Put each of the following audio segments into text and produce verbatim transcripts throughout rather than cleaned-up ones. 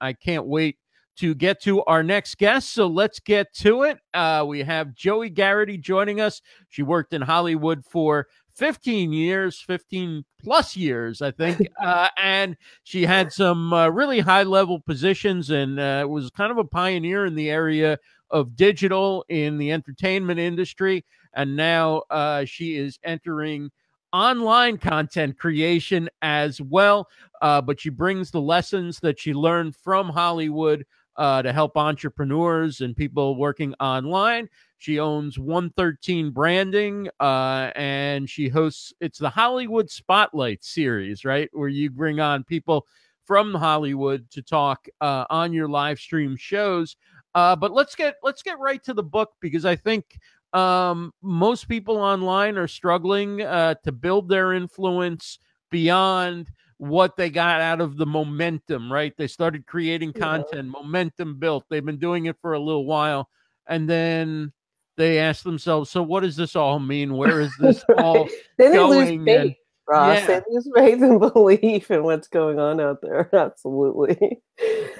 I can't wait to get to our next guest, so let's get to it. Uh, we have Joie Gharrity joining us. She worked in Hollywood for fifteen years, fifteen plus years, I think, uh, and she had some uh, really high-level positions and uh, was kind of a pioneer in the area of digital in the entertainment industry, and now uh, she is entering online content creation as well, uh, but she brings the lessons that she learned from Hollywood uh, to help entrepreneurs and people working online. She owns one thirteen Branding, uh, and she hosts, it's the Hollywood Spotlight series, right, where you bring on people from Hollywood to talk uh, on your live stream shows. Uh, but let's get let's get right to the book, because I think Um, most people online are struggling uh, to build their influence beyond what they got out of the momentum, right? They started creating content, yeah. Momentum built. They've been doing it for a little while. And then they ask themselves, so what does this all mean? Where is this right. all then going? They lose faith, Ross. Yeah. They lose faith and belief in what's going on out there. Absolutely.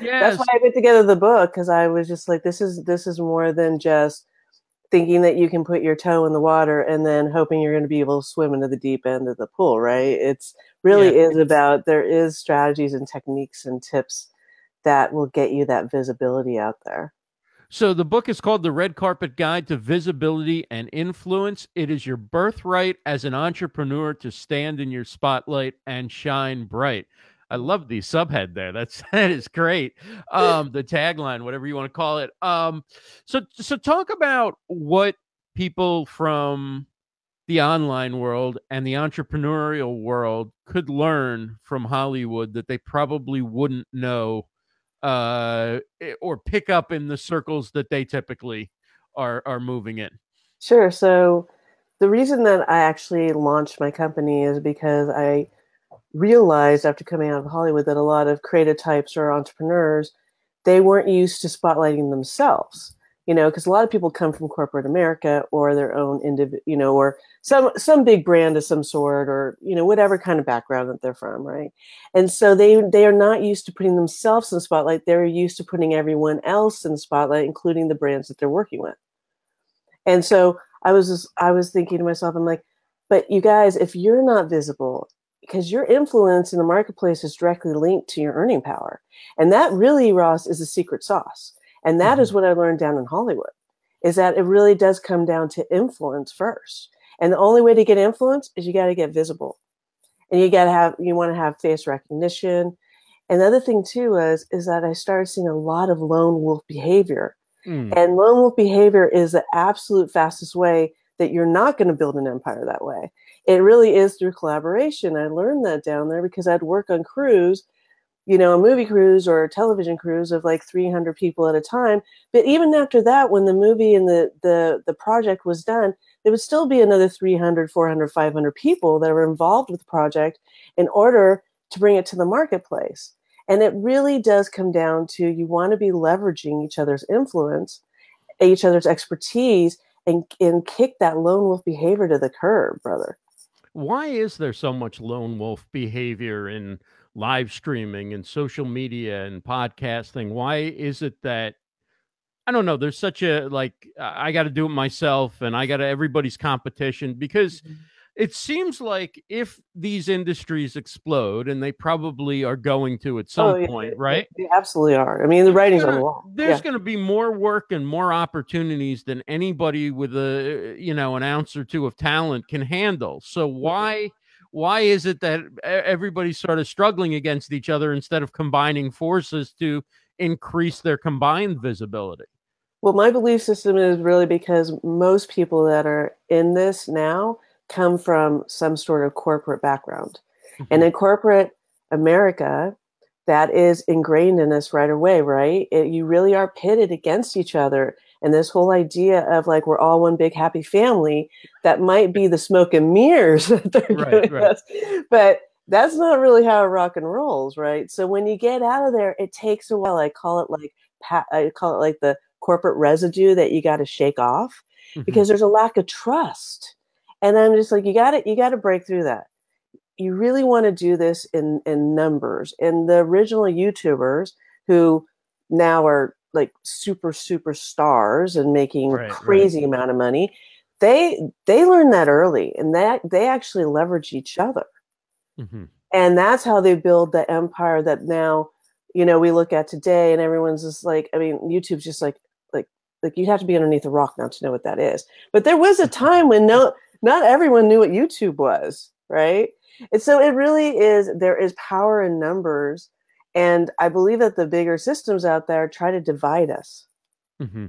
Yes. That's why I put together the book, because I was just like, this is this is more than just thinking that you can put your toe in the water and then hoping you're going to be able to swim into the deep end of the pool, right? It's really yeah. is about, there is strategies and techniques and tips that will get you that visibility out there. So the book is called The Red Carpet Guide to Visibility and Influence. It is your birthright as an entrepreneur to stand in your spotlight and shine bright. I love the subhead there. That's, that is great. Um, the tagline, whatever you want to call it. Um, so, so talk about what people from the online world and the entrepreneurial world could learn from Hollywood that they probably wouldn't know uh, or pick up in the circles that they typically are, are moving in. Sure. So the reason that I actually launched my company is because I realized after coming out of Hollywood that a lot of creative types or entrepreneurs, they weren't used to spotlighting themselves, you know, because a lot of people come from corporate America or their own individual, you know, or some, some big brand of some sort, or, you know, whatever kind of background that they're from. Right. And so they, they are not used to putting themselves in the spotlight. They're used to putting everyone else in the spotlight, including the brands that they're working with. And so I was, just, I was thinking to myself, I'm like, but you guys, if you're not visible, because your influence in the marketplace is directly linked to your earning power. And that really, Ross, is the secret sauce. And that mm-hmm. is what I learned down in Hollywood, is that it really does come down to influence first. And the only way to get influence is you got to get visible. And you got to have, you want to have face recognition. And the other thing too is, is that I started seeing a lot of lone wolf behavior. Mm. And lone wolf behavior is the absolute fastest way that you're not going to build an empire that way. It really is through collaboration. I learned that down there because I'd work on crews, you know, a movie cruise or a television cruise of like three hundred people at a time. But even after that, when the movie and the the, the project was done, there would still be another three hundred, four hundred, five hundred people that were involved with the project in order to bring it to the marketplace. And it really does come down to, you want to be leveraging each other's influence, each other's expertise, and, and kick that lone wolf behavior to the curb, brother. Why is there so much lone wolf behavior in live streaming and social media and podcasting? Why is it that, I don't know, there's such a, like, I got to do it myself and I got to, everybody's competition? Because mm-hmm. it seems like if these industries explode, and they probably are going to at some oh, yeah, point, right? They absolutely are. I mean, the writing's gonna, on the wall. There's yeah. going to be more work and more opportunities than anybody with a, you know, an ounce or two of talent can handle. So why, why is it that everybody's sort of struggling against each other instead of combining forces to increase their combined visibility? Well, my belief system is really because most people that are in this now come from some sort of corporate background. Mm-hmm. And in corporate America, that is ingrained in us right away, right? It, you really are pitted against each other. And this whole idea of like, we're all one big happy family, that might be the smoke and mirrors that they're right, giving right. us. But that's not really how rock and rolls, right? So when you get out of there, it takes a while. I call it like, I call it like the corporate residue that you got to shake off, mm-hmm. because there's a lack of trust. And I'm just like, you got to, you got to break through that. You really want to do this in, in numbers. And the original YouTubers, who now are like super, super stars and making right, crazy right. amount of money. They, they learn that early, and that they actually leverage each other. Mm-hmm. And that's how they build the empire that now, you know, we look at today, and everyone's just like, I mean, YouTube's just like, like, like you'd have to be underneath a rock not to know what that is. But there was a time when no, not everyone knew what YouTube was, right? And so it really is, there is power in numbers. And I believe that the bigger systems out there try to divide us. Mm-hmm.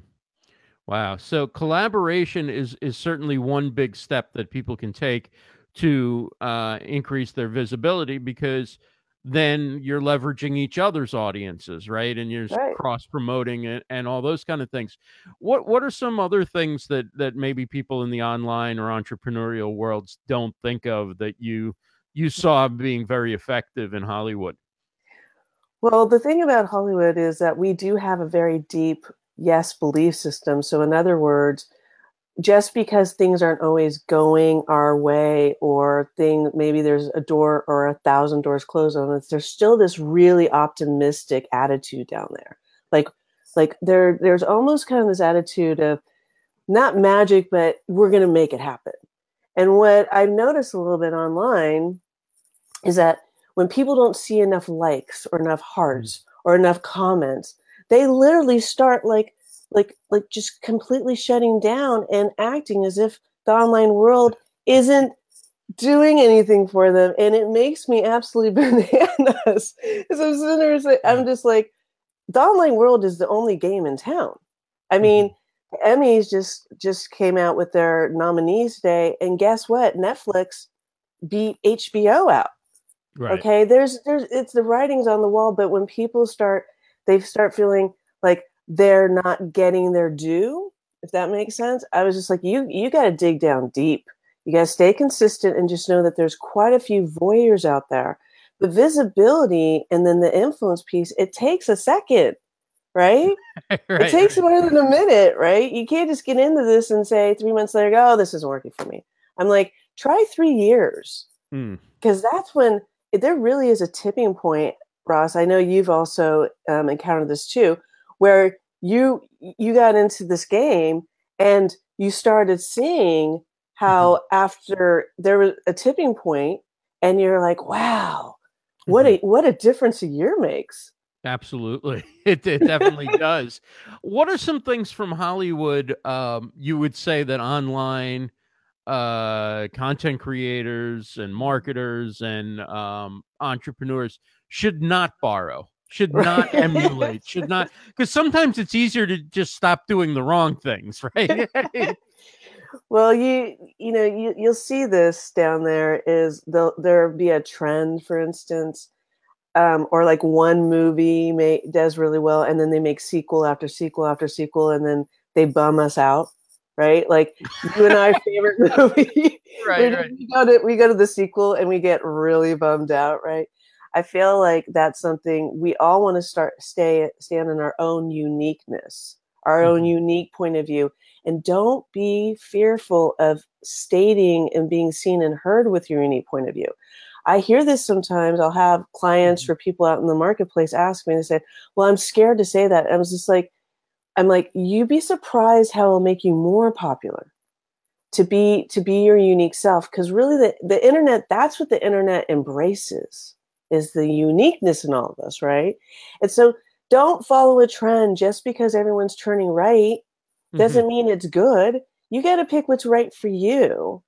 Wow. So collaboration is, is certainly one big step that people can take to uh, increase their visibility, because then you're leveraging each other's audiences, right? And you're right. cross-promoting it and all those kind of things. What what are some other things that that maybe people in the online or entrepreneurial worlds don't think of that you you saw being very effective in Hollywood? Well, the thing about Hollywood is that we do have a very deep yes belief system. So in other words, just because things aren't always going our way, or thing, maybe there's a door or a thousand doors closed on us, there's still this really optimistic attitude down there. Like, like there, there's almost kind of this attitude of not magic, but we're going to make it happen. And what I've noticed a little bit online is that when people don't see enough likes or enough hearts or enough comments, they literally start like, like like just completely shutting down and acting as if the online world isn't doing anything for them. And it makes me absolutely bananas. Because I'm, I'm just like, the online world is the only game in town. I mean, the Emmys just, just came out with their nominees today. And guess what? Netflix beat H B O out. Right. Okay, there's there's it's the writing's on the wall. But when people start, they start feeling like, they're not getting their due, if that makes sense. I was just like, you you got to dig down deep. You got to stay consistent and just know that there's quite a few voyeurs out there. The visibility and then the influence piece, it takes a second, right? right. It takes more than a minute, right? You can't just get into this and say three months later, oh, this isn't working for me. I'm like, try three years. Because mm. that's when, there really is a tipping point, Ross. I know you've also um, encountered this too, where you you got into this game and you started seeing how mm-hmm. after there was a tipping point, and you're like, wow, what mm-hmm. a what a difference a year makes. Absolutely. It, it definitely does. What are some things from Hollywood um, you would say that online uh, content creators and marketers and um, entrepreneurs should not borrow? Should not emulate, should not, because sometimes it's easier to just stop doing the wrong things, right? Well, you you know, you, you'll see this down there is there'll be a trend, for instance, um, or like one movie may, does really well, and then they make sequel after sequel after sequel, and then they bum us out, right? Like you and I favorite movie. Right, right. We go to, we go to the sequel and we get really bummed out, right? I feel like that's something we all want to start, stay, stand in our own uniqueness, our own unique point of view, and don't be fearful of stating and being seen and heard with your unique point of view. I hear this sometimes. I'll have clients or people out in the marketplace ask me, and they say, well, I'm scared to say that. I was just like, I'm like, you'd be surprised how it'll make you more popular to be, to be your unique self. Cause really the, the internet, that's what the internet embraces, is the uniqueness in all of us, right? And so don't follow a trend just because everyone's turning right doesn't mm-hmm. mean it's good. You got to pick what's right for you,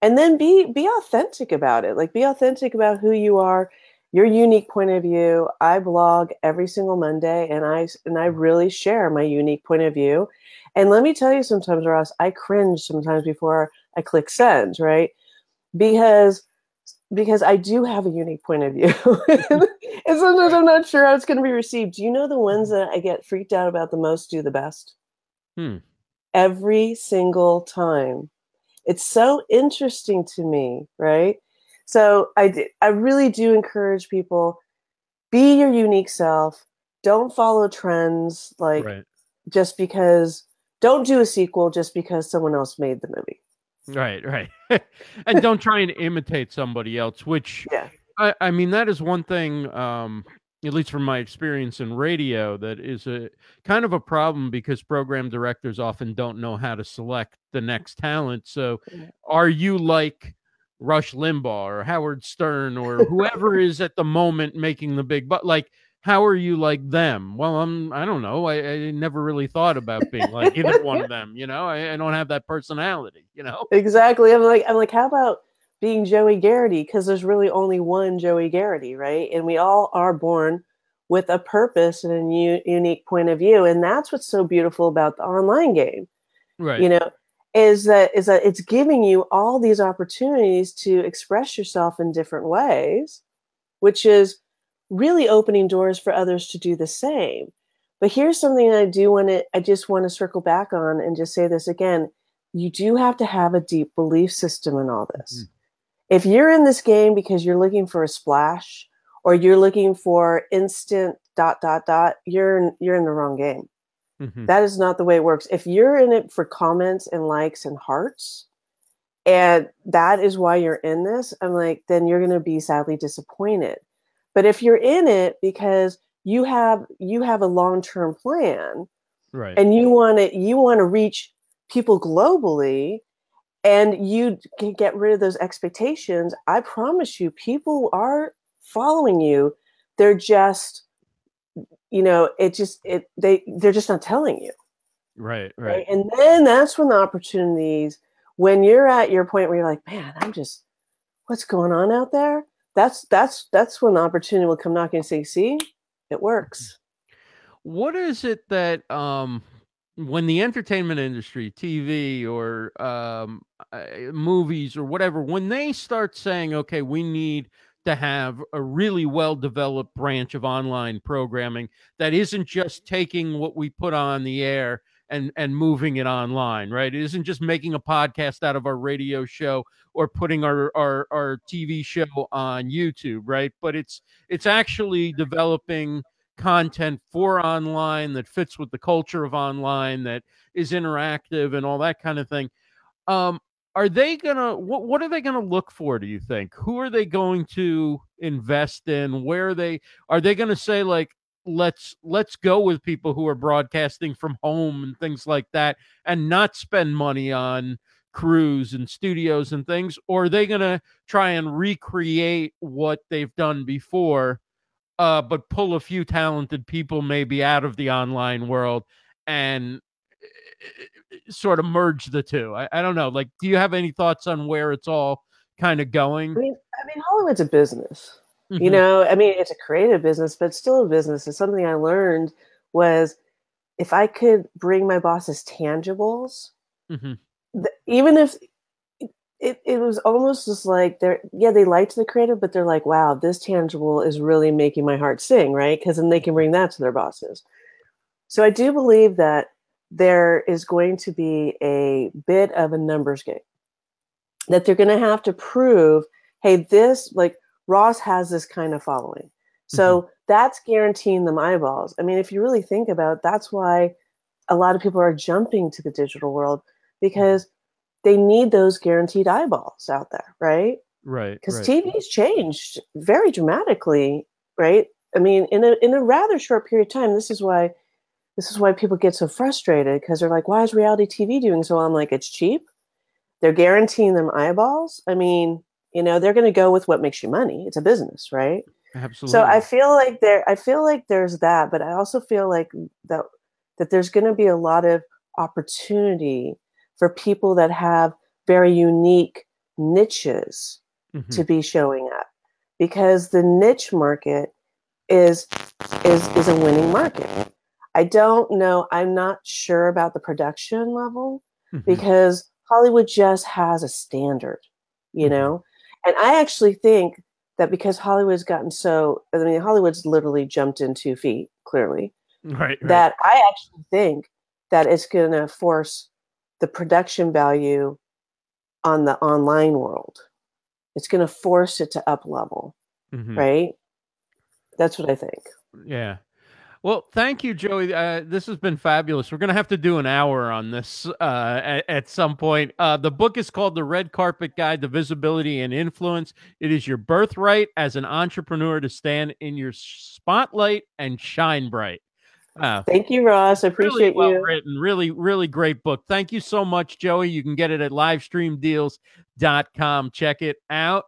and then be be authentic about it. Like be authentic about who you are, your unique point of view. I blog every single Monday, and I and I really share my unique point of view. And let me tell you sometimes, Ross, I cringe sometimes before I click send, right? Because Because I do have a unique point of view. And sometimes I'm not sure how it's going to be received. Do you know the ones that I get freaked out about the most do the best? Hmm. Every single time. It's so interesting to me, right? So I, d- I really do encourage people, be your unique self. Don't follow trends like right. just because, don't do a sequel just because someone else made the movie. Right, right. And don't try and imitate somebody else, which yeah. I, I mean, that is one thing um, at least from my experience in radio, that is a kind of a problem because program directors often don't know how to select the next talent. So are you like Rush Limbaugh or Howard Stern or whoever is at the moment making the big, but like, how are you like them? Well, I'm, I don't know. I, I never really thought about being like either one of them. You know, I, I don't have that personality, you know? Exactly. I'm like, I'm like, how about being Joie Gharrity? Cause there's really only one Joie Gharrity. Right. And we all are born with a purpose and a new, unique point of view. And that's what's so beautiful about the online game, right? You know, is that, is that it's giving you all these opportunities to express yourself in different ways, which is really opening doors for others to do the same. But here's something I do want to, I just want to circle back on and just say this again. You do have to have a deep belief system in all this. Mm-hmm. If you're in this game because you're looking for a splash or you're looking for instant dot, dot, dot, you're in, you're in the wrong game. Mm-hmm. That is not the way it works. If you're in it for comments and likes and hearts, and that is why you're in this, I'm like, then you're going to be sadly disappointed. But if you're in it because you have you have a long-term plan, right, and you want to you want to reach people globally, and you can get rid of those expectations, I promise you, people are following you. They're just, you know, it just it they they're just not telling you, right, right, right? And then that's when the opportunities, when you're at your point where you're like, man, I'm just, what's going on out there? That's that's that's when the opportunity will come knocking and say, see, it works. What is it that um, when the entertainment industry, T V or um, movies or whatever, when they start saying, okay, we need to have a really well-developed branch of online programming that isn't just taking what we put on the air and and moving it online, right? It isn't just making a podcast out of our radio show or putting our, our, our T V show on YouTube, right? But it's it's actually developing content for online that fits with the culture of online, that is interactive and all that kind of thing. Um, are they gonna, what, what are they gonna look for, do you think? Who are they going to invest in? Where are they, are they gonna say like, let's let's go with people who are broadcasting from home and things like that and not spend money on crews and studios and things? Or are they going to try and recreate what they've done before, uh, but pull a few talented people maybe out of the online world and sort of merge the two? I, I don't know. Like, do you have any thoughts on where it's all kind of going? I mean, I mean Hollywood's a business. You know, I mean, it's a creative business, but it's still a business. And something I learned was if I could bring my bosses tangibles, mm-hmm. the, even if it, it was almost just like they're, yeah, they liked the creative, but they're like, wow, this tangible is really making my heart sing, right? Because then they can bring that to their bosses. So I do believe that there is going to be a bit of a numbers game, that they're going to have to prove, hey, this, like, Ross has this kind of following. So mm-hmm. that's guaranteeing them eyeballs. I mean, if you really think about it, that's why a lot of people are jumping to the digital world, because they need those guaranteed eyeballs out there, right? Right. Because right. T V's changed very dramatically, right? I mean, in a in a rather short period of time. This is why this is why people get so frustrated, because they're like, why is reality T V doing so well? I'm like, it's cheap. They're guaranteeing them eyeballs. I mean, you know, they're going to go with what makes you money. It's a business, right? Absolutely. So I feel like there, I feel like there's that, but I also feel like that that there's going to be a lot of opportunity for people that have very unique niches mm-hmm. to be showing up, because the niche market is is is a winning market. I don't know. I'm not sure about the production level mm-hmm. because Hollywood just has a standard, you know. And I actually think that because Hollywood's gotten so, I mean, Hollywood's literally jumped in two feet, clearly, right, right. that I actually think that it's going to force the production value on the online world. It's going to force it to up level, mm-hmm. right? That's what I think. Yeah. Well, thank you, Joie. Uh, this has been fabulous. We're going to have to do an hour on this uh, at, at some point. Uh, the book is called The Red Carpet Guide to Visibility and Influence. It is your birthright as an entrepreneur to stand in your spotlight and shine bright. Uh, thank you, Ross. I appreciate really you. Well written, really, really great book. Thank you so much, Joie. You can get it at livestream deals dot com. Check it out.